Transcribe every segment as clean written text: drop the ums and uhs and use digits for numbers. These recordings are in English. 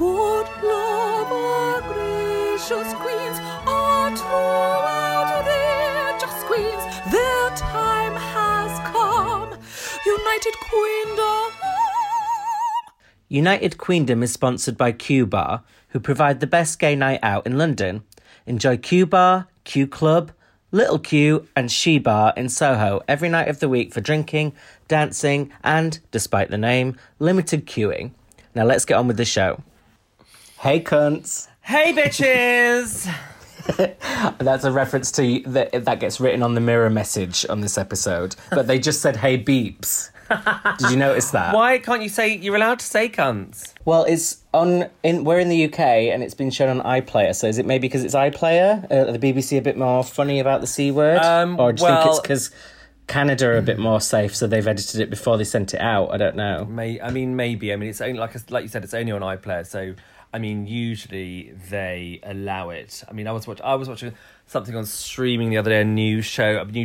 Good love, our gracious queens are throughout their just queens. Their time has come. United Queendom. United Queendom is sponsored by Q Bar, who provide the best gay night out in London. Enjoy Q Bar, Q Club, Little Q and She Bar in Soho every night of the week for drinking, dancing and, despite the name, limited queuing. Now let's get on with the show. Hey cunts. Hey bitches. That's a reference to that gets written on the mirror message on this episode. But they just said hey beeps. Did you notice that? Why can't you say, you're allowed to say cunts? Well, it's we're in the UK and it's been shown on iPlayer, so is it maybe because it's iPlayer? Are the BBC a bit more funny about the C word? Or do you think it's because Canada are a bit more safe, so they've edited it before they sent it out? I don't know. Maybe. I mean, it's only, like you said, it's only on iPlayer, so... I mean, usually they allow it. I mean, I was watching something on streaming the other day, a new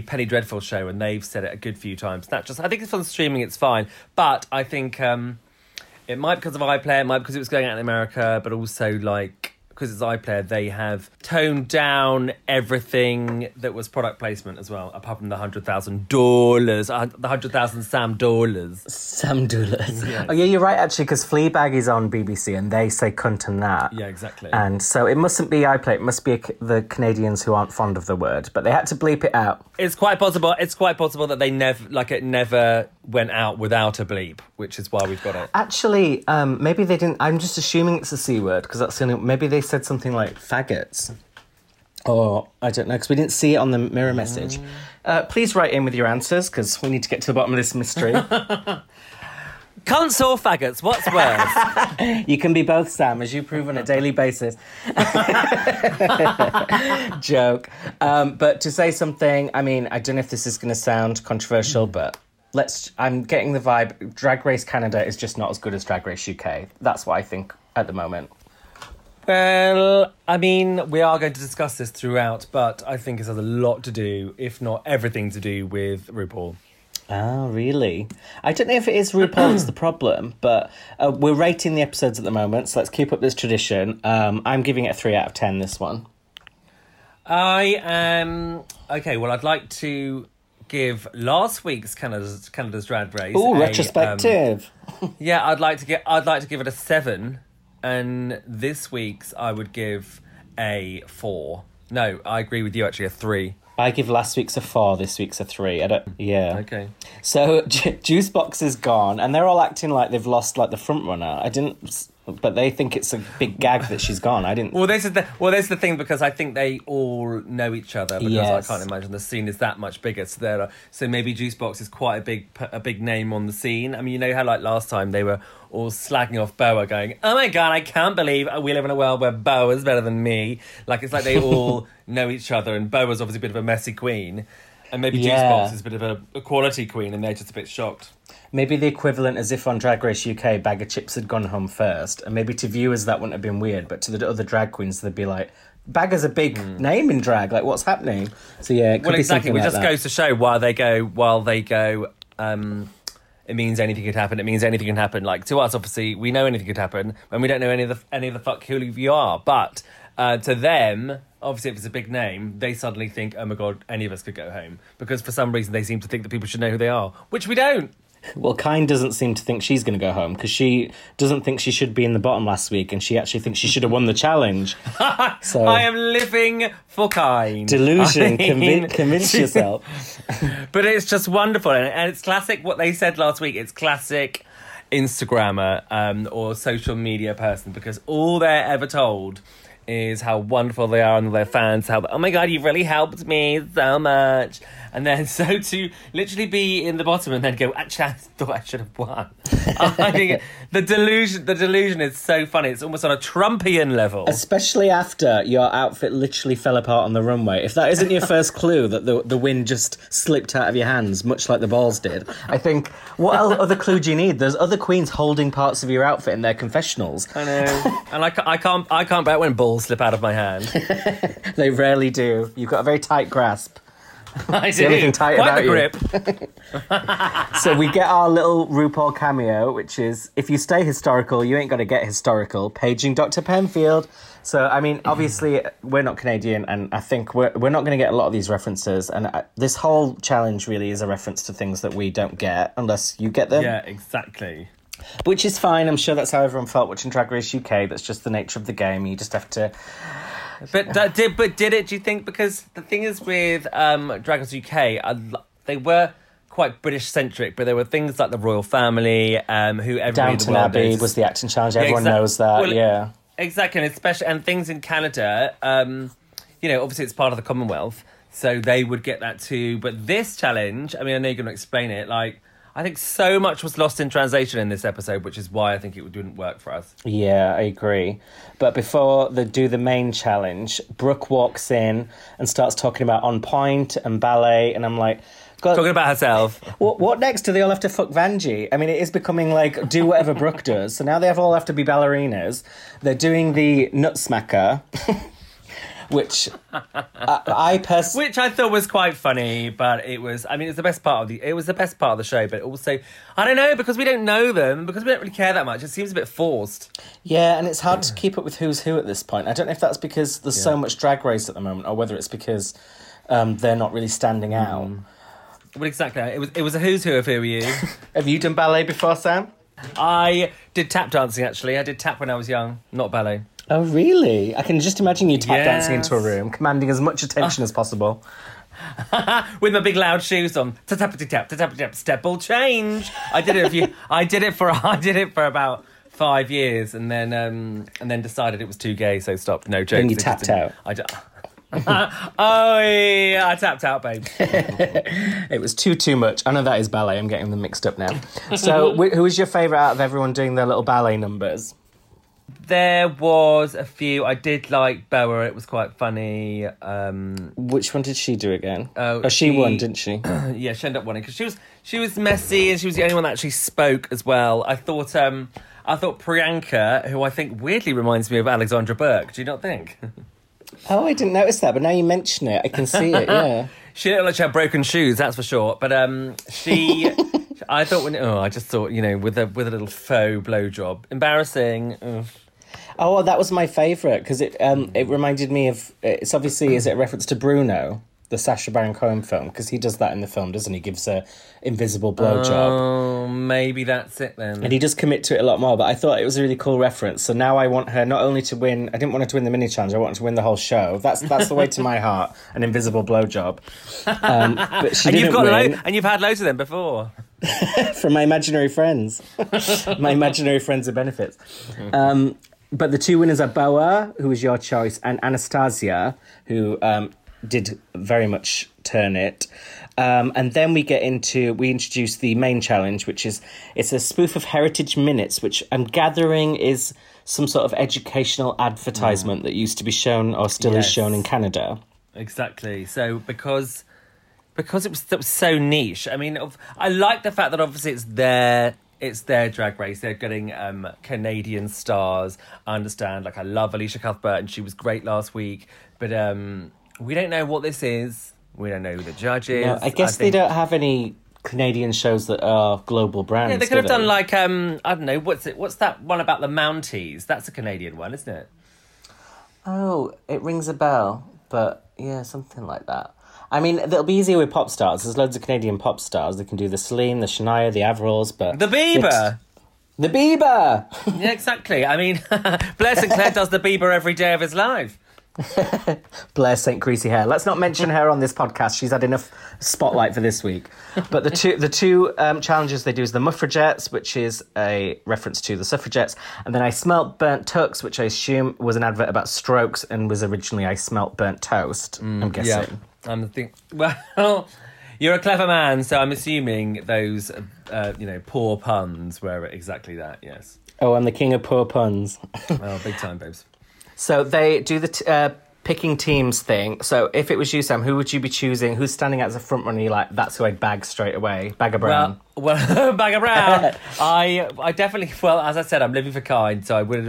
Penny Dreadful show, and they've said it a good few times. That just, I think it's on streaming, it's fine. But I think it might because of iPlayer, it might because it was going out in America, but also, like, because it's iPlayer, they have toned down everything that was product placement as well, apart from the $100,000, the 100,000 Sam dollars. Sam dollars. Yes. Oh, yeah, you're right, actually, because Fleabag is on BBC and they say cunt and that. Yeah, exactly. And so it mustn't be iPlayer, it must be the Canadians who aren't fond of the word, but they had to bleep it out. It's quite possible that they never went out without a bleep, which is why we've got it. Actually, maybe they didn't. I'm just assuming it's a C word because that's the only. Maybe they said something like faggots, or I don't know because we didn't see it on the mirror message. Please write in with your answers because we need to get to the bottom of this mystery. Cunts or faggots, what's worse? You can be both, Sam, as you prove on a daily basis. Joke. But to say something, I mean, I don't know if this is going to sound controversial, but. I'm getting the vibe. Drag Race Canada is just not as good as Drag Race UK. That's what I think at the moment. Well, I mean, we are going to discuss this throughout, but I think it has a lot to do, if not everything to do, with RuPaul. Oh, really? I don't know if it is RuPaul's the problem, but we're rating the episodes at the moment, so let's keep up this tradition. I'm giving it a 3 out of 10, this one. I am... Okay, well, I'd like to... give last week's Canada's Drag Race. Ooh, retrospective. Yeah, I'd like to give it a 7, and this week's I would give a 4. No, I agree with you. Actually, a 3. I give last week's a 4. This week's a 3. I don't. Yeah. Okay. So Juicebox is gone, and they're all acting like they've lost like the front runner. I didn't. But they think it's a big gag that she's gone. I didn't... Well, this is the thing, because I think they all know each other, because yes. I can't imagine the scene is that much bigger. So so maybe Juicebox is quite a big name on the scene. I mean, you know how, like, last time they were all slagging off Boa, going, oh, my God, I can't believe we live in a world where Boa's better than me. Like, it's like they all know each other, and Boa's obviously a bit of a messy queen. And maybe Juicebox is a bit of a quality queen, and they're just a bit shocked. Maybe the equivalent as if on Drag Race UK, Baga Chipz had gone home first. And maybe to viewers that wouldn't have been weird, but to the other drag queens, they'd be like, Baga's a big name in drag. Like, what's happening? So, yeah, it could be something like that. Well, exactly. It just goes to show while they go, it means anything could happen. It means anything can happen. Like, to us, obviously, we know anything could happen when we don't know any of the fuck who you are. But to them... Obviously, if it's a big name, they suddenly think, oh, my God, any of us could go home. Because for some reason, they seem to think that people should know who they are, which we don't. Well, Kyne doesn't seem to think she's going to go home because she doesn't think she should be in the bottom last week and she actually thinks she should have won the challenge. So I am living for Kyne. Delusion. Convince yourself. But it's just wonderful. And it's classic what they said last week. It's classic Instagrammer or social media person because all they're ever told... is how wonderful they are and their fans, how, oh my God, you've really helped me so much. And then so to literally be in the bottom and then go, actually, I thought I should have won. I think the delusion is so funny. It's almost on a Trumpian level. Especially after your outfit literally fell apart on the runway. If that isn't your first clue that the wind just slipped out of your hands, much like the balls did, I think, what other clue do you need? There's other queens holding parts of your outfit in their confessionals. I know. And I can't bet when balls slip out of my hand. They rarely do. You've got a very tight grasp. I do. Anything tight quite about the grip. So we get our little RuPaul cameo, which is, if you stay historical, you ain't going to get historical, paging Dr. Penfield. So, I mean, obviously, we're not Canadian, and I think we're not going to get a lot of these references. And this whole challenge really is a reference to things that we don't get, unless you get them. Yeah, exactly. Which is fine. I'm sure that's how everyone felt watching Drag Race UK. That's just the nature of the game. You just have to... But did it, do you think? Because the thing is with Drag Race UK, they were quite British-centric, but there were things like the royal family, who everybody... Downton Abbey was the acting challenge. Everyone knows that, well, yeah. Exactly, and especially, and things in Canada, you know, obviously it's part of the Commonwealth, so they would get that too. But this challenge, I mean, I know you're going to explain it, like, I think so much was lost in translation in this episode, which is why I think it didn't work for us. Yeah, I agree. But before they do the main challenge, Brooke walks in and starts talking about On Point and ballet, and I'm like... God, talking about herself. What next? Do they all have to fuck Vanjie? I mean, it is becoming like, do whatever Brooke does. So now they all have to be ballerinas. They're doing the Nutsmacker... Which which I thought was quite funny, but it was. I mean, it was the best part of the show, but also I don't know, because we don't know them, because we don't really care that much. It seems a bit forced. Yeah, and it's hard to keep up with who's who at this point. I don't know if that's because there's so much Drag Race at the moment, or whether it's because they're not really standing out. Well, exactly. It was a who's who of who are you. Have you done ballet before, Sam? I did tap dancing, actually. I did tap when I was young, not ballet. Oh, really? I can just imagine you tap dancing into a room, commanding as much attention as possible. With my big loud shoes on. Ta-tap-a-tap, ta-tap-a-tap, step will change. I did it for about 5 years, and then decided it was too gay, so stopped. No jokes. And you tapped out. I tapped out, babe. It was too much. I know that is ballet. I'm getting them mixed up now. So, who is your favourite out of everyone doing their little ballet numbers? There was a few. I did like Boa. It was quite funny. Which one did she do again? She won, didn't she? Yeah, she ended up winning because she was messy, and she was the only one that actually spoke as well. I thought Priyanka, who I think weirdly reminds me of Alexandra Burke. Do you not think? Oh, I didn't notice that, but now you mention it, I can see it. Yeah, she looked like she had broken shoes, that's for sure. But she. I just thought, you know, with a little faux blowjob. Embarrassing. Ugh. Oh, that was my favourite, because it reminded me of... It's obviously, is it a reference to Bruno, the Sacha Baron Cohen film? Because he does that in the film, doesn't he? Gives a invisible blowjob. Oh, maybe that's it then. And he does commit to it a lot more, but I thought it was a really cool reference. So now I want her not only to win... I didn't want her to win the mini-challenge, I wanted to win the whole show. That's the way to my heart, an invisible blowjob. But she didn't win. And you've had loads of them before. From my imaginary friends. My imaginary friends are benefits. But the two winners are Boa, who was your choice, and Anastasia, who did very much turn it. And then we introduce the main challenge, which is, it's a spoof of Heritage Minutes, which I'm gathering is some sort of educational advertisement that used to be shown, or still is shown in Canada. Exactly. So because it was so niche. I mean, I like the fact that obviously it's their Drag Race. They're getting Canadian stars. I understand. Like, I love Alicia Cuthbert, and she was great last week. But we don't know what this is. We don't know who the judge is. No, I guess they don't have any Canadian shows that are global brands. Yeah, they could have done like, I don't know, what's that one about the Mounties? That's a Canadian one, isn't it? Oh, it rings a bell. But yeah, something like that. I mean, it'll be easier with pop stars. There's loads of Canadian pop stars. They can do the Celine, the Shania, the Avrils, but... The Bieber! The Bieber! Yeah, exactly. I mean, Blair St. Clair does the Bieber every day of his life. Blair St. Greasy Hair. Let's not mention her on this podcast. She's had enough spotlight for this week. But the two challenges they do is the Muffragettes, which is a reference to the Suffragettes, and then I Smelt Burnt Tux, which I assume was an advert about strokes and was originally I Smelt Burnt Toast, I'm guessing. Yeah. Well, you're a clever man, so I'm assuming those, poor puns were exactly that, yes. Oh, I'm the king of poor puns. Oh, big time, babes. So they do the picking teams thing. So if it was you, Sam, who would you be choosing? Who's standing out as a front runner? You're like, that's who I'd bag straight away. Bagger Brown. Well, Bagger Brown. I definitely, well, as I said, I'm living for Kyne, so I would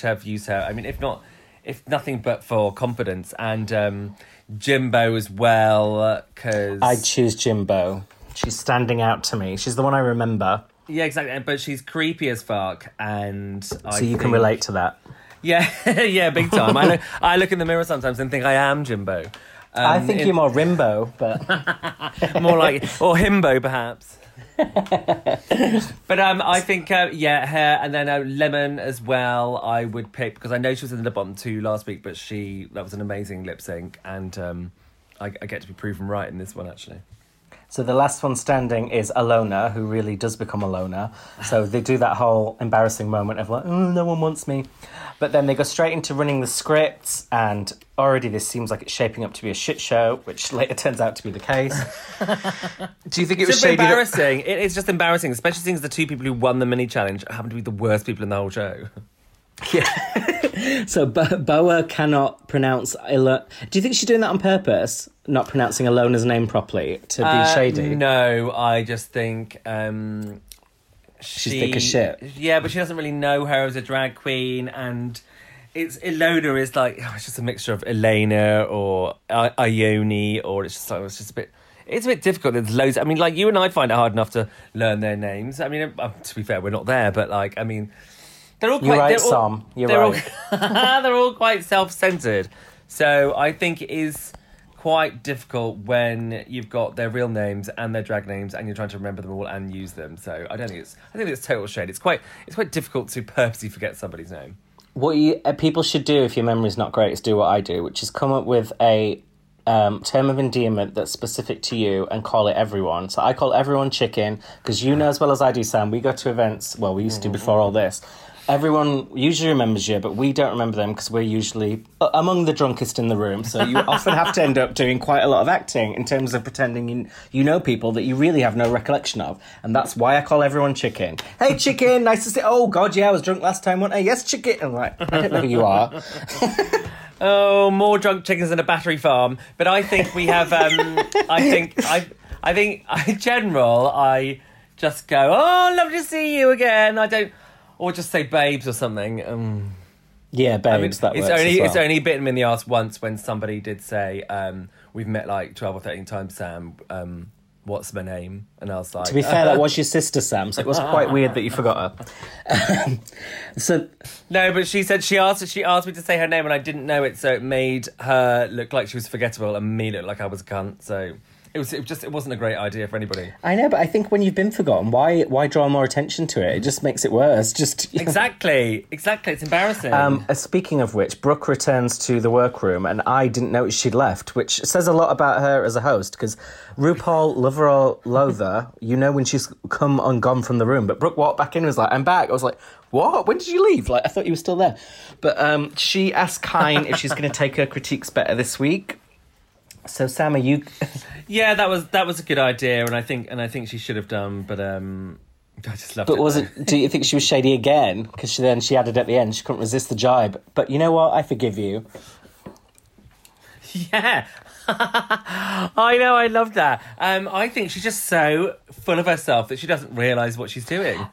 have used her. I mean, if not... if nothing but for confidence. And Jimbo as well, because... I'd choose Jimbo. She's standing out to me. She's the one I remember. Yeah, exactly. But she's creepy as fuck. And so I you think... can relate to that. Yeah, yeah, big time. I look in the mirror sometimes and think I am Jimbo. I think you're more Rimbo, but... more like... Or Himbo, perhaps. But I think, yeah, her, and then Lemon as well I would pick, because I know she was in the bottom two last week, but that was an amazing lip sync, and I get to be proven right in this one, actually. So the last one standing is Ilona, who really does become Ilona. So they do that whole embarrassing moment of like, no one wants me. But then they go straight into running the scripts, and already this seems like it's shaping up to be a shit show, which later turns out to be the case. Do you think it was shady? Embarrassing. It is just embarrassing, especially since the two people who won the mini challenge happen to be the worst people in the whole show. Yeah. So Boa cannot pronounce Ilona. Do you think she's doing that on purpose? Not pronouncing Ilona's name properly to be shady? No, I just think she's thick as shit. Yeah, but she doesn't really know her as a drag queen, and it's Ilona is like it's just a mixture of Elena or Ione, or it's just like it's just a bit. It's a bit difficult. There's loads. I mean, like you and I find it hard enough to learn their names. I mean, to be fair, we're not there, but like I mean. They're all quite, they're all quite self-centred. So I think it is quite difficult when you've got their real names and their drag names and you're trying to remember them all and use them. So I think it's total shade. It's quite difficult to purposely forget somebody's name. What people should do if your memory's not great is do what I do, which is come up with a term of endearment that's specific to you and call it everyone. So I call everyone chicken, because you know as well as I do, Sam, we go to events, well, we used to before all this. Everyone usually remembers you, but we don't remember them because we're usually among the drunkest in the room. So you often have to end up doing quite a lot of acting in terms of pretending you know people that you really have no recollection of. And that's why I call everyone chicken. Hey, chicken, nice to see you. Oh, God, yeah, I was drunk last time, wasn't I? Yes, chicken. I'm like, I don't know who you are. Oh, more drunk chickens than a battery farm. But I think we have, I think in general, I just go, oh, lovely to see you again. Or just say babes or something. Yeah, babes, that works as well. It's only bitten me in the arse once when somebody did say, we've met like 12 or 13 times, Sam, what's my name? And I was like... To be fair, that was your sister, Sam, so it was quite weird that you forgot her. So no, but she said she asked me to say her name and I didn't know it, so it made her look like she was forgettable and me look like I was a cunt, so... It wasn't a great idea for anybody. I know, but I think when you've been forgotten, why draw more attention to it? It just makes it worse. Exactly. It's embarrassing. Speaking of which, Brooke returns to the workroom, and I didn't notice she'd left, which says a lot about her as a host. Because RuPaul, lover or loather, you know when she's come and gone from the room. But Brooke walked back in and was like, "I'm back." I was like, "What? When did you leave? Like, I thought you were still there." But she asked Kyne if she's going to take her critiques better this week. So Sam, are you? Yeah, that was a good idea, and I think she should have done, but I just loved it. But do you think she was shady again? Because she added at the end, she couldn't resist the jibe. But you know what? I forgive you. Yeah, I know. I love that. I think she's just so full of herself that she doesn't realise what she's doing.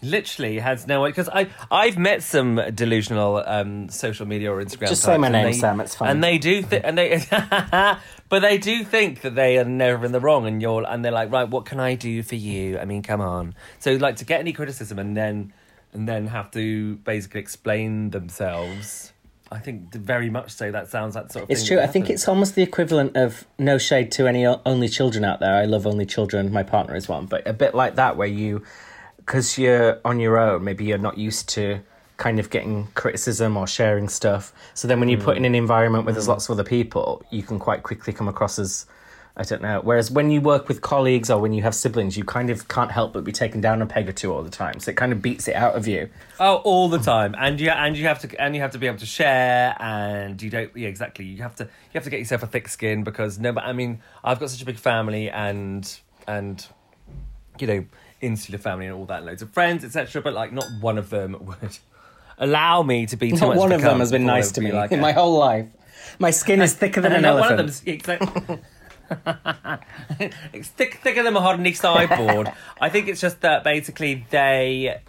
Literally has no idea, because I've met some delusional social media or Instagram. Just say my name, Sam. It's fine. And they do, but they do think that they are never in the wrong, and they're like, right, what can I do for you? I mean, come on. So like to get any criticism and then have to basically explain themselves. I think very much so. That sounds like sort of. It's thing true. I think it's almost the equivalent of no shade to any only children out there. I love only children. My partner is one, but a bit like that where you. Because you're on your own, maybe you're not used to kind of getting criticism or sharing stuff. So then when you put in an environment where there's lots of other people, you can quite quickly come across as, I don't know. Whereas when you work with colleagues or when you have siblings, you kind of can't help but be taken down a peg or two all the time. So it kind of beats it out of you. Oh, all the time. And you have to be able to share, and you don't, yeah, exactly. You have to get yourself a thick skin, because no, but I mean, I've got such a big family and you know, insular family and all that, loads of friends, etc. But like, not one of them would allow me to be too much. Not one of them has been nice to me in my whole life. My skin is thicker than an elephant. It's thicker than a hard nick's sideboard. I think it's just that basically they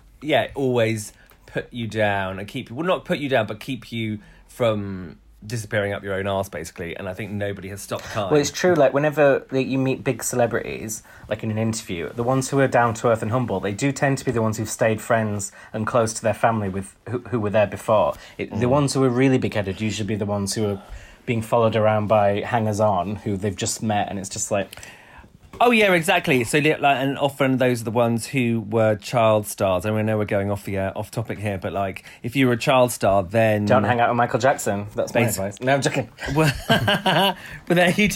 always put you down and keep you, well, not put you down, but keep you from disappearing up your own arse, basically. And I think nobody has stopped Kyne. Well, it's true, like, whenever you meet big celebrities, like in an interview, the ones who are down to earth and humble, they do tend to be the ones who've stayed friends and close to their family with who were there before. The ones who are really big-headed usually be the ones who are being followed around by hangers-on who they've just met, and it's just like... Oh, yeah, exactly. So, like, and often those are the ones who were child stars. I mean, I know we're going off topic here, but, like, if you were a child star, then... Don't hang out with Michael Jackson. That's my advice. No, I'm joking. But then you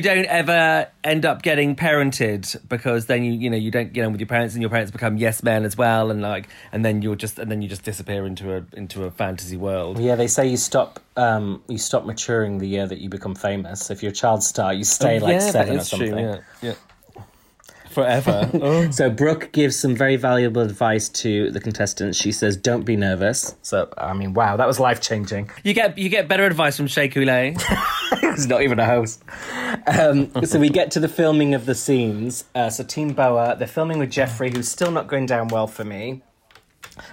don't ever end up getting parented, because then you don't get on with your parents, and your parents become yes men as well, and like, and then you just disappear into a fantasy world. Yeah, they say you stop maturing the year that you become famous. If you're a child star, you stay seven or something. True, yeah. Forever. Oh. So Brooke gives some very valuable advice to the contestants. She says, "Don't be nervous." So I mean, wow, that was life changing. You get better advice from Shea Coulee. It's not even a host. So we get to the filming of the scenes. So Team Boa, they're filming with Jeffrey, who's still not going down well for me.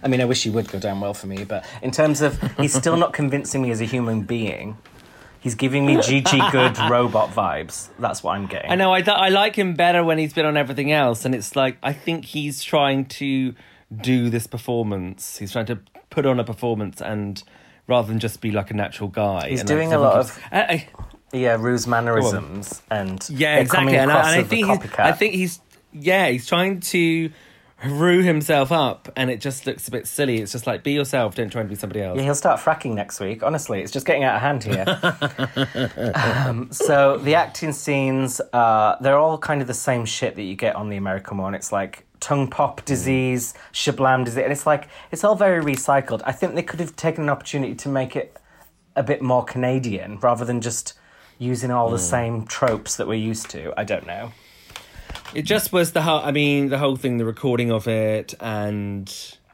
I mean, I wish he would go down well for me, but in terms of he's still not convincing me as a human being. He's giving me Gigi Good robot vibes. That's what I'm getting. I know, I like him better when he's been on everything else, and it's like, I think he's trying to do this performance. He's trying to put on a performance and... rather than just be like a natural guy. He's doing a lot of ruse mannerisms and exactly. And I think he's trying to rue himself up, and it just looks a bit silly. It's just like, be yourself, don't try and be somebody else. Yeah, he'll start fracking next week. Honestly, it's just getting out of hand here. So the acting scenes they're all kind of the same shit that you get on the American one. It's like tongue pop disease, shablam disease, and it's like, it's all very recycled. I think they could have taken an opportunity to make it a bit more Canadian rather than just using all the same tropes that we're used to. I don't know. It just was the whole thing, the recording of it, and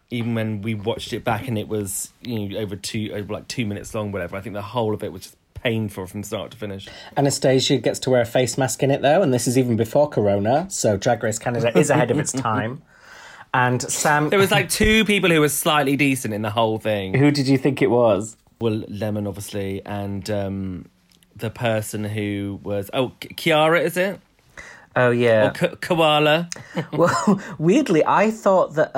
even when we watched it back and it was, over 2 minutes long, whatever, I think the whole of it was just painful from start to finish. Anastasia gets to wear a face mask in it, though, and this is even before Corona, so Drag Race Canada is ahead of its time. And Sam... There was, like, two people who were slightly decent in the whole thing. Who did you think it was? Well, Lemon, obviously, and the person who was... Oh, Kiara, is it? Oh, yeah. Or Koala. Well, weirdly, I thought that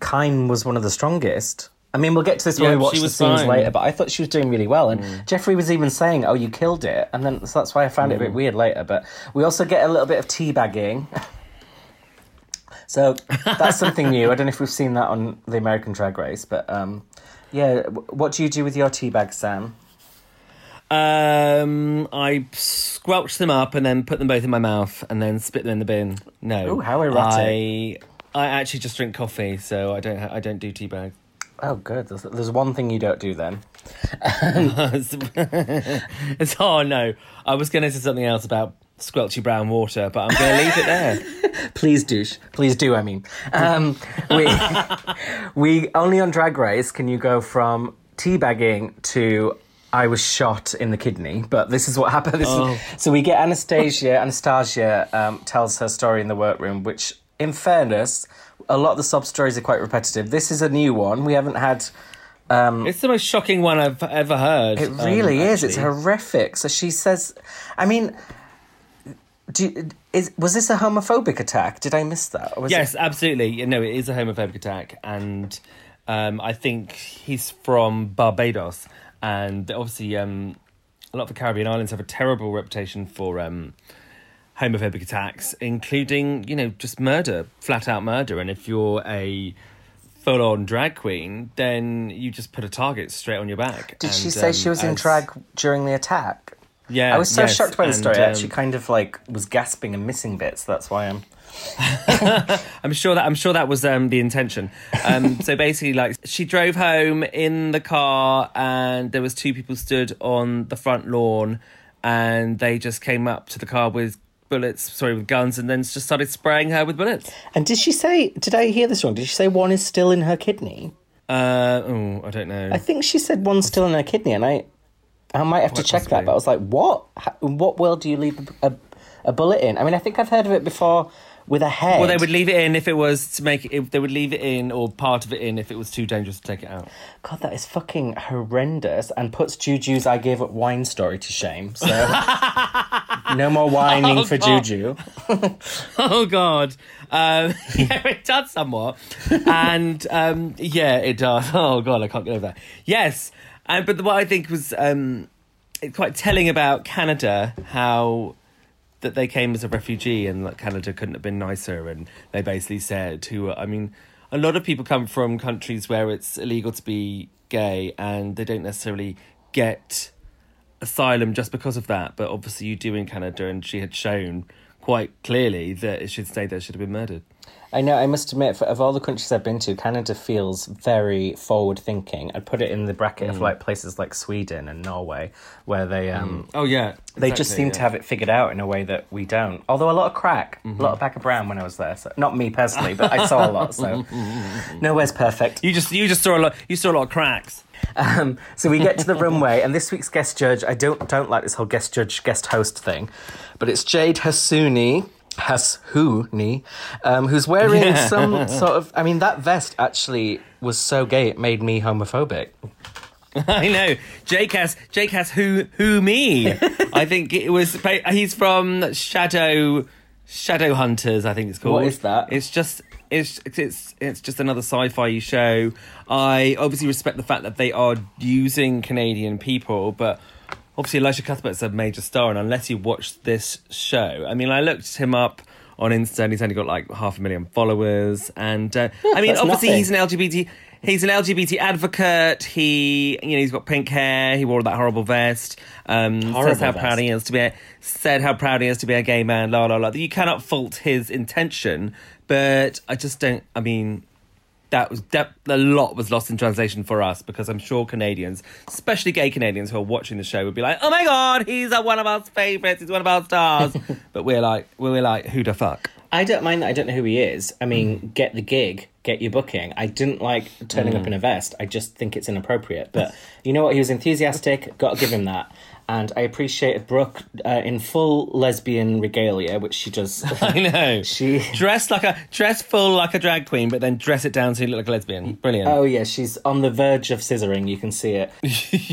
Kyne was one of the strongest. I mean, we'll get to this when we watch the scenes later, but I thought she was doing really well. And Jeffrey was even saying, oh, you killed it. And then so that's why I found it a bit weird later. But we also get a little bit of teabagging. So that's something new. I don't know if we've seen that on the American Drag Race. But what do you do with your teabag, Sam? I squelch them up and then put them both in my mouth and then spit them in the bin. No. Ooh, how erotic. I actually just drink coffee, so I don't do teabags. Oh, good. There's one thing you don't do, then. Oh, no. I was going to say something else about squelchy brown water, but I'm going to leave it there. Please do. Please do, I mean. We only on Drag Race can you go from teabagging to... I was shot in the kidney, but this is what happened. So we get Anastasia. Anastasia tells her story in the workroom, which, in fairness... a lot of the sub-stories are quite repetitive. This is a new one. We haven't had... it's the most shocking one I've ever heard. It really is. Actually. It's horrific. So she says... I mean, was this a homophobic attack? Did I miss that? Yes, absolutely. No, it is a homophobic attack. And I think he's from Barbados. And obviously, a lot of the Caribbean islands have a terrible reputation for... homophobic attacks, including, just murder, flat-out murder. And if you're a full-on drag queen, then you just put a target straight on your back. Did she say she was in drag during the attack? Yeah, I was so shocked by the story. I actually kind of, was gasping and missing bits. That's why I'm... I'm sure that was the intention. So basically, she drove home in the car and there was two people stood on the front lawn and they just came up to the car with guns, and then just started spraying her with bullets. And did I hear this wrong? Did she say one is still in her kidney? I don't know. I think she said one's still in her kidney, and I might have to check that, but I was like, what? What world do you leave a bullet in? I mean, I think I've heard of it before with a head. Well, they would leave it in if it was to make it. They would leave it in or part of it in if it was too dangerous to take it out. God, that is fucking horrendous and puts Juju's I Gave Up Wine story to shame. So no more whining for God. Juju. Oh, God. Yeah, it does somewhat. And yeah, it does. Oh, God, I can't get over that. Yes. But what I think was quite telling about Canada, how that they came as a refugee and like Canada couldn't have been nicer. And they basically said to, I mean, a lot of people come from countries where it's illegal to be gay and they don't necessarily get asylum just because of that. But obviously you do in Canada, and she had shown quite clearly that it should stay there, should have been murdered. I know, I must admit, of all the countries I've been to, Canada feels very forward-thinking. I put it in the bracket of, like, places like Sweden and Norway, where they... Oh, yeah. Exactly, they just seem to have it figured out in a way that we don't. Although a lot of crack, a lot of Baga Brown when I was there. So, not me personally, but I saw a lot, so... Nowhere's perfect. You just saw a lot. You saw a lot of cracks. So we get to the runway, and this week's guest judge... I don't like this whole guest judge, guest host thing, but it's Jade Hassouni... who's wearing some sort of... I mean, that vest actually was so gay, it made me homophobic. I know. Jake has who me? I think it was... He's from Shadow Hunters, I think it's called. What is that? It's just another sci-fi show. I obviously respect the fact that they are using Canadian people, but... Obviously, Alicia Cuthbert's a major star, and unless you watch this show... I mean, I looked him up on Insta, and he's only got, like, 500,000 followers. And, I mean, obviously, nothing. He's an LGBT advocate. He, you know, he's got pink hair. He wore that horrible vest. Said how proud he is to be a gay man, la, la, la. You cannot fault his intention, but I just don't... I mean... a lot was lost in translation for us, because I'm sure Canadians, especially gay Canadians who are watching the show, would be like, oh my God, he's one of our favourites, he's one of our stars. But we're like, who the fuck? I don't mind that I don't know who he is. I mean, get the gig, get your booking. I didn't like turning up in a vest. I just think it's inappropriate. But you know what? He was enthusiastic. Got to give him that. And I appreciated Brooke in full lesbian regalia, which she does. I know. She dressed full like a drag queen, but then dress it down so you look like a lesbian. Brilliant. Oh yeah, she's on the verge of scissoring. You can see it.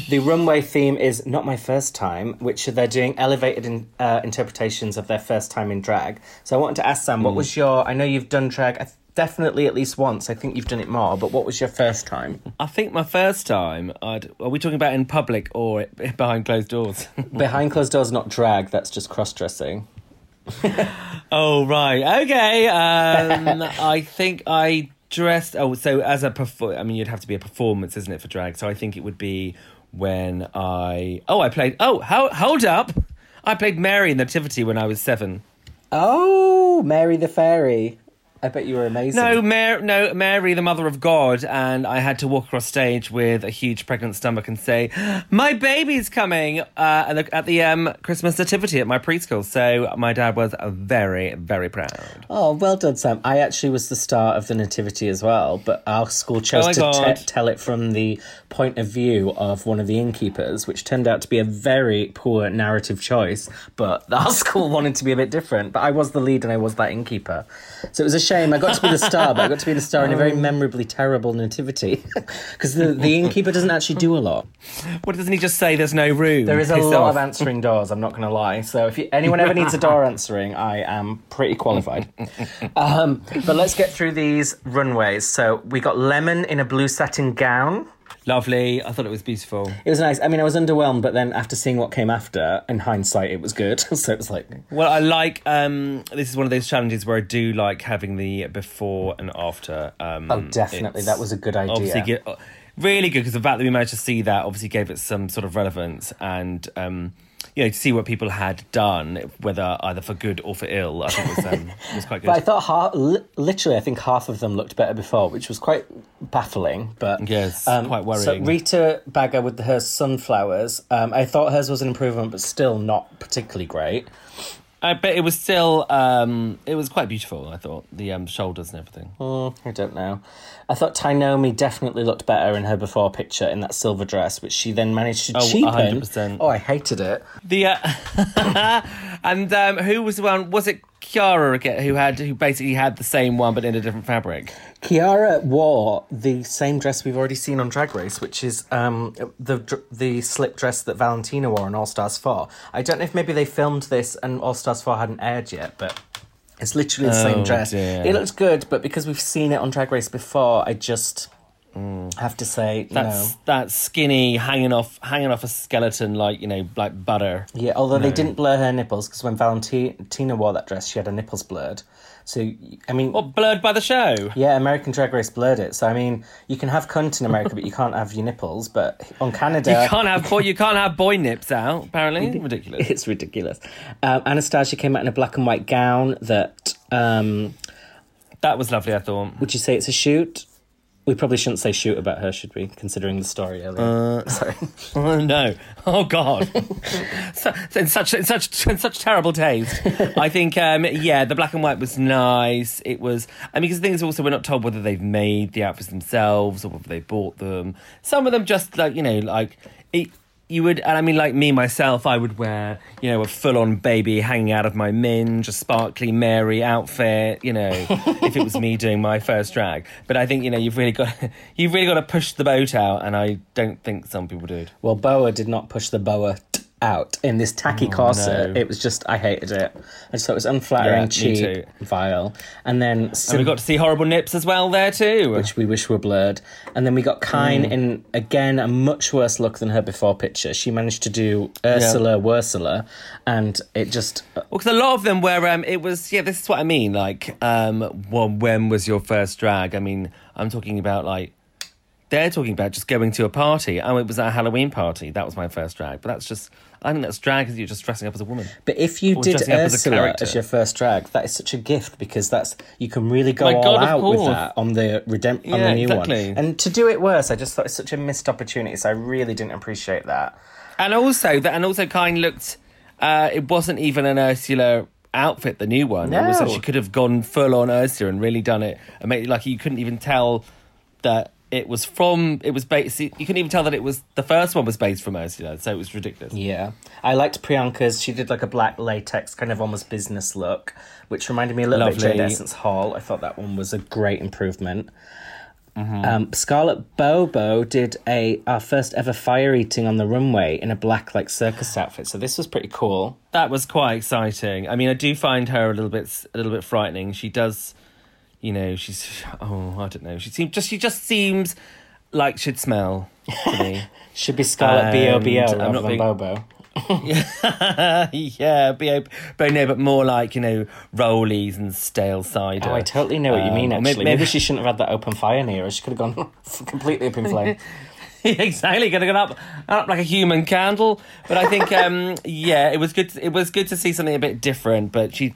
The runway theme is Not My First Time, which they're doing elevated interpretations of their first time in drag. So I wanted to ask Sam, what was your? I know you've done drag. Definitely at least once. I think you've done it more, but what was your first time? I think my first time, are we talking about in public or behind closed doors? Behind closed doors, not drag, that's just cross-dressing. Oh, right. Okay. I think I dressed... Oh, so as a... I mean, you'd have to be a performance, isn't it, for drag? So I think it would be when I... Oh, I played... Oh, hold up! I played Mary in the Nativity when I was 7. Oh, Mary the Fairy. I bet you were amazing. No, Mary, the Mother of God, and I had to walk across stage with a huge pregnant stomach and say, "My baby's coming!" At the Christmas nativity at my preschool. So my dad was very, very proud. Oh, well done, Sam! I actually was the star of the nativity as well, but our school chose to tell it from the point of view of one of the innkeepers, which turned out to be a very poor narrative choice. But our school wanted to be a bit different. But I was the lead, and I was that innkeeper, so it was a shame. I got to be the star, but I got to be the star in a very memorably terrible nativity, because the innkeeper doesn't actually do a lot. What, doesn't he just say there's no room? There is a lot of answering doors, I'm not going to lie. So if anyone ever needs a door answering, I am pretty qualified. But let's get through these runways. So we got Lemon in a blue satin gown. Lovely. I thought it was beautiful. It was nice. I mean, I was underwhelmed, but then after seeing what came after, in hindsight, it was good. So it was like... Well, I like... this is one of those challenges where I do like having the before and after. Oh, definitely. That was a good idea. Obviously really good, because the fact that we managed to see that obviously gave it some sort of relevance, and... you know, to see what people had done, whether either for good or for ill, I think was quite good. But I thought literally half of them looked better before, which was quite baffling, but... Yes, quite worrying. So Rita Baga with her sunflowers, I thought hers was an improvement, but still not particularly great. But it was still, it was quite beautiful, I thought, the shoulders and everything. I don't know. I thought Tynomi definitely looked better in her before picture in that silver dress, which she then managed to cheapen. 100%. Oh, I hated it. And who was the one? Was it Kiara again who basically had the same one but in a different fabric? Kiara wore the same dress we've already seen on Drag Race, which is the slip dress that Valentina wore on All Stars 4. I don't know if maybe they filmed this and All Stars 4 hadn't aired yet, but it's literally the same dress. Dear. It looks good, but because we've seen it on Drag Race before, I just have to say that's no. That skinny hanging off a skeleton like butter. Yeah, although they didn't blur her nipples, because when Valentina wore that dress, she had her nipples blurred. So I mean, what, blurred by the show? Yeah, American Drag Race blurred it. So I mean, you can have cunt in America, but you can't have your nipples. But on Canada, you can't have boy nips out. Apparently, ridiculous. It's ridiculous. Anastasia came out in a black and white gown that was lovely, I thought. Would you say it's a shoot? We probably shouldn't say shoot about her, should we? Considering the story earlier. Sorry. Oh, no. Oh, God. in such terrible taste. I think, the black and white was nice. It was... I mean, because the thing is also we're not told whether they've made the outfits themselves or whether they bought them. Some of them just, you would... And I mean, like me, myself, I would wear, a full-on baby hanging out of my minge, a sparkly Mary outfit, if it was me doing my first drag. But I think, you've really got to push the boat out, and I don't think some people did. Well, Boa did not push the Boa out in this tacky corset. No. It was just, I hated it. I just thought it was unflattering, cheap, vile. And then... and we got to see horrible nips as well there too. Which we wish were blurred. And then we got Kyne in, again, a much worse look than her before picture. She managed to do Ursula, Wursula, and it just... Well, because a lot of them were, it was, this is what I mean, when was your first drag? I mean, I'm talking about, they're talking about just going to a party. Oh, it was a Halloween party. That was my first drag. But that's just... I think that's drag, because you're just dressing up as a woman. But if you did Ursula as your first drag, that is such a gift, because that's... You can really go all out with that on the new one. And to do it worse, I just thought it's such a missed opportunity, so I really didn't appreciate that. And also, Kyne looked... it wasn't even an Ursula... outfit, the new one. No. It was like she could have gone full on Ursula and really done it. And made, you couldn't even tell that... you couldn't even tell that it was, the first one was based from Ursula, so it was ridiculous. Yeah. I liked Priyanka's, she did a black latex kind of almost business look, which reminded me a little bit of Jade Essence Hall. I thought that one was a great improvement. Mm-hmm. Scarlett Bobo did our first ever fire eating on the runway in a black circus outfit, so this was pretty cool. That was quite exciting. I mean, I do find her a little bit frightening. She does... she's... Oh, I don't know. She just seems like she'd smell to me. Should be Scarlet B.O.B.O. rather than Bobo. Yeah, B.O.B.O. No, but more rollies and stale cider. Oh, I totally know what you mean, actually. Maybe she shouldn't have had that open fire near her. She could have gone completely up in flame. Exactly, could have gone up like a human candle. But I think, it was good. It was good to see something a bit different. But she's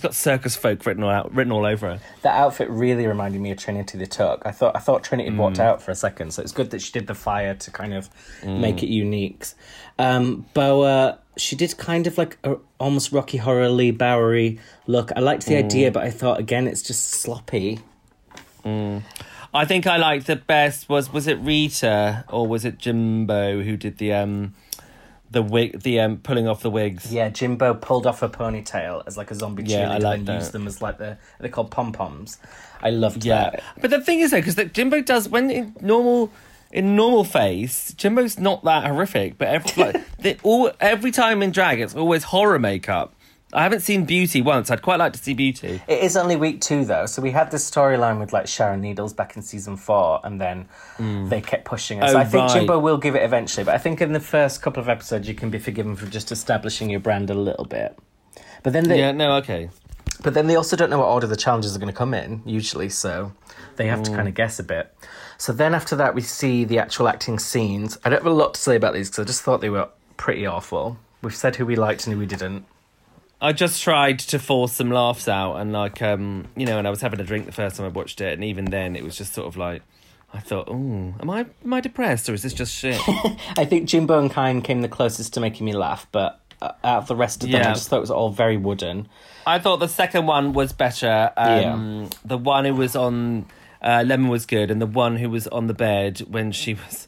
got circus folk written all over her. That outfit really reminded me of Trinity the Tuck. I thought Trinity walked out for a second, so it's good that she did the fire to kind of make it unique. Boa, she did kind of a almost Rocky Horror Lee Bowery look. I liked the idea, but I thought again it's just sloppy. Mm. I think I liked the best was it Rita or was it Jimbo who did the wig, the pulling off the wigs? Yeah, Jimbo pulled off her ponytail as a zombie cheerleader and used them as they're called pom-poms. I loved that. But the thing is though, because Jimbo does, when in normal face, Jimbo's not that horrific, but every time in drag it's always horror makeup. I haven't seen Beauty once. I'd quite like to see Beauty. It is only week 2, though. So we had this storyline with, Sharon Needles back in season 4, and then they kept pushing us. Oh, I think Jimbo will give it eventually, but I think in the first couple of episodes you can be forgiven for just establishing your brand a little bit. But then they... Yeah, no, okay. But then they also don't know what order the challenges are going to come in, usually, so they have to kind of guess a bit. So then after that we see the actual acting scenes. I don't have a lot to say about these, because I just thought they were pretty awful. We've said who we liked and who we didn't. I just tried to force some laughs out and and I was having a drink the first time I watched it, and even then it was just sort of I thought, ooh, am I depressed or is this just shit? I think Jimbo and Kyne came the closest to making me laugh, but out of the rest of them, I just thought it was all very wooden. I thought the second one was better. The one who was on Lemon was good, and the one who was on the bed when she was...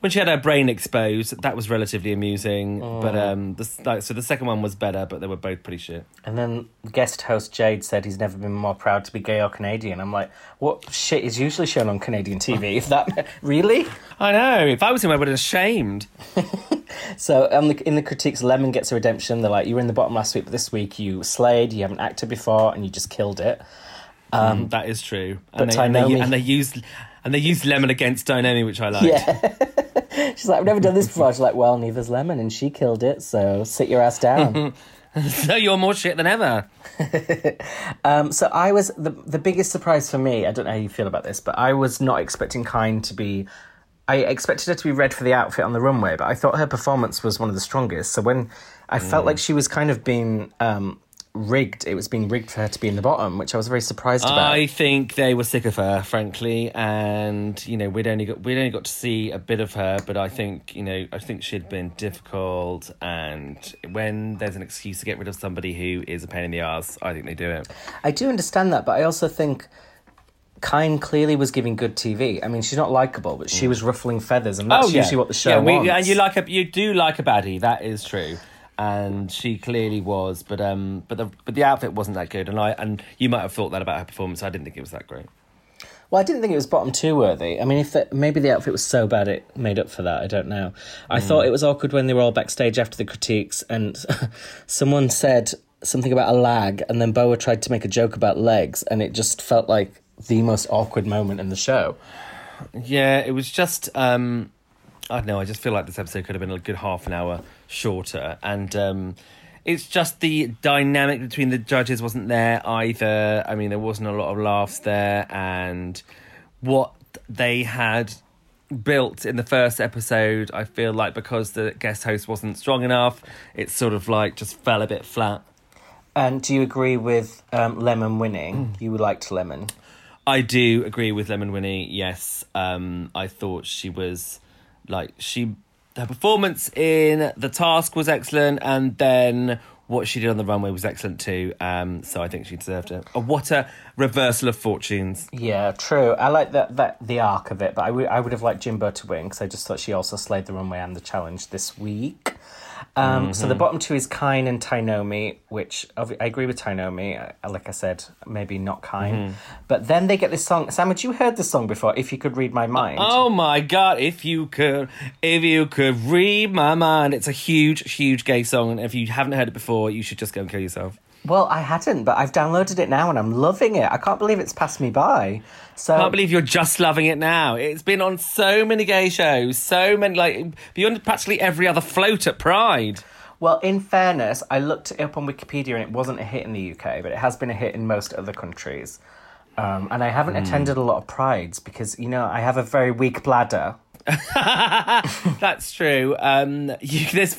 When she had her brain exposed, that was relatively amusing. Oh. But the second one was better, but they were both pretty shit. And then guest host Jade said he's never been more proud to be gay or Canadian. I'm like, what shit is usually shown on Canadian TV? If that really? I know. If I was him, I would have shamed. So in the critiques, Lemon gets a redemption. They're like, you were in the bottom last week, but this week you slayed. You haven't acted before, and you just killed it. That is true. And they used Lemon against Tynomi, which I liked. Yeah. She's like, I've never done this before. She's like, well, neither's Lemon, and she killed it, so sit your ass down. So you're more shit than ever. So I was... The biggest surprise for me, I don't know how you feel about this, but I was not expecting Kyne to be... I expected her to be red for the outfit on the runway, but I thought her performance was one of the strongest. So when I felt like she was kind of being... rigged. It was being rigged for her to be in the bottom, which I was very surprised about. I think they were sick of her, frankly, and you know we'd only got to see a bit of her, but I think she'd been difficult, and when there's an excuse to get rid of somebody who is a pain in the arse, I think they do it. I do understand that, but I also think Kyne clearly was giving good TV. I mean, she's not likable, but she was ruffling feathers, and that's usually what the show wants. And you do like a baddie, that is true. And she clearly was, but the outfit wasn't that good, and you might have thought that about her performance. I didn't think it was that great. Well, I didn't think it was bottom two worthy. I mean, maybe the outfit was so bad it made up for that. I don't know. I thought it was awkward when they were all backstage after the critiques, and someone said something about a lag, and then Boa tried to make a joke about legs, and it just felt like the most awkward moment in the show. Yeah, it was just. I don't know, I just feel like this episode could have been a good half an hour shorter. And it's just the dynamic between the judges wasn't there either. I mean, there wasn't a lot of laughs there. And what they had built in the first episode, I feel like because the guest host wasn't strong enough, it sort of like just fell a bit flat. And do you agree with Lemon winning? You would like to Lemon? I do agree with Lemon winning, yes. I thought she was... her performance in The Task was excellent, and then what she did on the runway was excellent too. So I think she deserved it. What a reversal of fortunes. Yeah, true. I like that the arc of it, but I would have liked Jimbo to win because I just thought she also slayed the runway and the challenge this week. So the bottom two is Kyne and Tynomi, which I agree with Tynomi. Like I said, maybe not Kyne. But then they get this song. Sam, had you heard this song before? If You Could Read My Mind. Oh my God, if you could read my mind. It's a huge, huge gay song. And if you haven't heard it before, you should just go and kill yourself. Well, I hadn't, but I've downloaded it now and I'm loving it. I can't believe it's passed me by. I can't believe you're just loving it now. It's been on so many gay shows, so many, like, beyond practically every other float at Pride. Well, in fairness, I looked it up on Wikipedia and it wasn't a hit in the UK, but it has been a hit in most other countries. And I haven't attended a lot of Prides because, you know, I have a very weak bladder. That's true. It's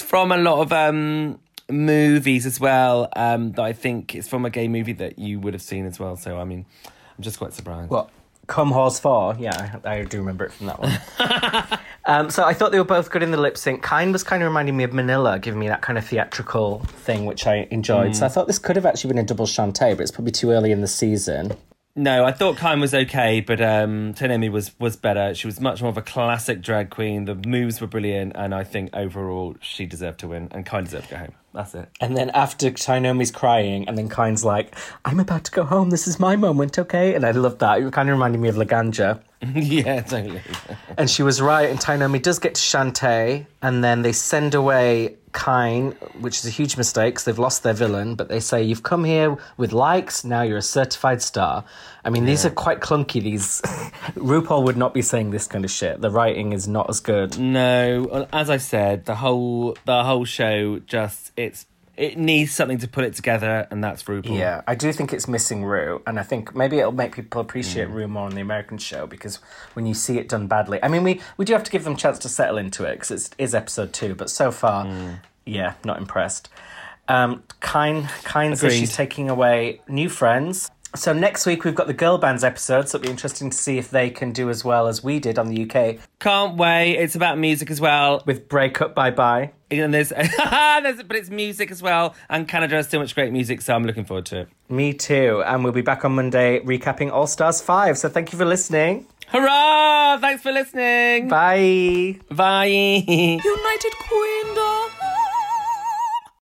from a lot of... movies as well that I think it's from a gay movie that you would have seen as well, so I mean I'm just quite surprised. Well, Come Horse 4, yeah, I do remember it from that one. So I thought they were both good in the lip sync. Kyne was kind of reminding me of Manila, giving me that kind of theatrical thing which I enjoyed. So I thought this could have actually been a double Shantae, but it's probably too early in the season. No, I thought Kyne was okay, but Tynomi was better. She was much more of a classic drag queen. The moves were brilliant, and I think overall she deserved to win, and Kyne deserved to go home. That's it. And then after Tynomi's crying, and then Kyne's like, I'm about to go home, this is my moment, okay? And I loved that. It kind of reminded me of Laganja. Yeah, totally. And she was right, and Tynomi does get to Shantae, and then they send away Kyne, which is a huge mistake, because they've lost their villain, but they say, you've come here with likes, now you're a certified star. I mean, these are quite clunky, these... RuPaul would not be saying this kind of shit. The writing is not as good. No, as I said, the whole show just... It needs something to put it together, and that's RuPaul. Yeah, I do think it's missing Ru, and I think maybe it'll make people appreciate Ru more on the American show, because when you see it done badly... I mean, we do have to give them a chance to settle into it, because it is episode 2, but so far, yeah, not impressed. Kyne says she's taking away new friends. So next week we've got the girl bands episode, so it'll be interesting to see if they can do as well as we did on the UK. Can't wait. It's about music as well. With Break Up Bye Bye. And but it's music as well, and Canada has so much great music, so I'm looking forward to it. Me too. And we'll be back on Monday recapping All Stars 5, so thank you for listening. Hurrah! Thanks for listening. Bye. Bye. United Queendom.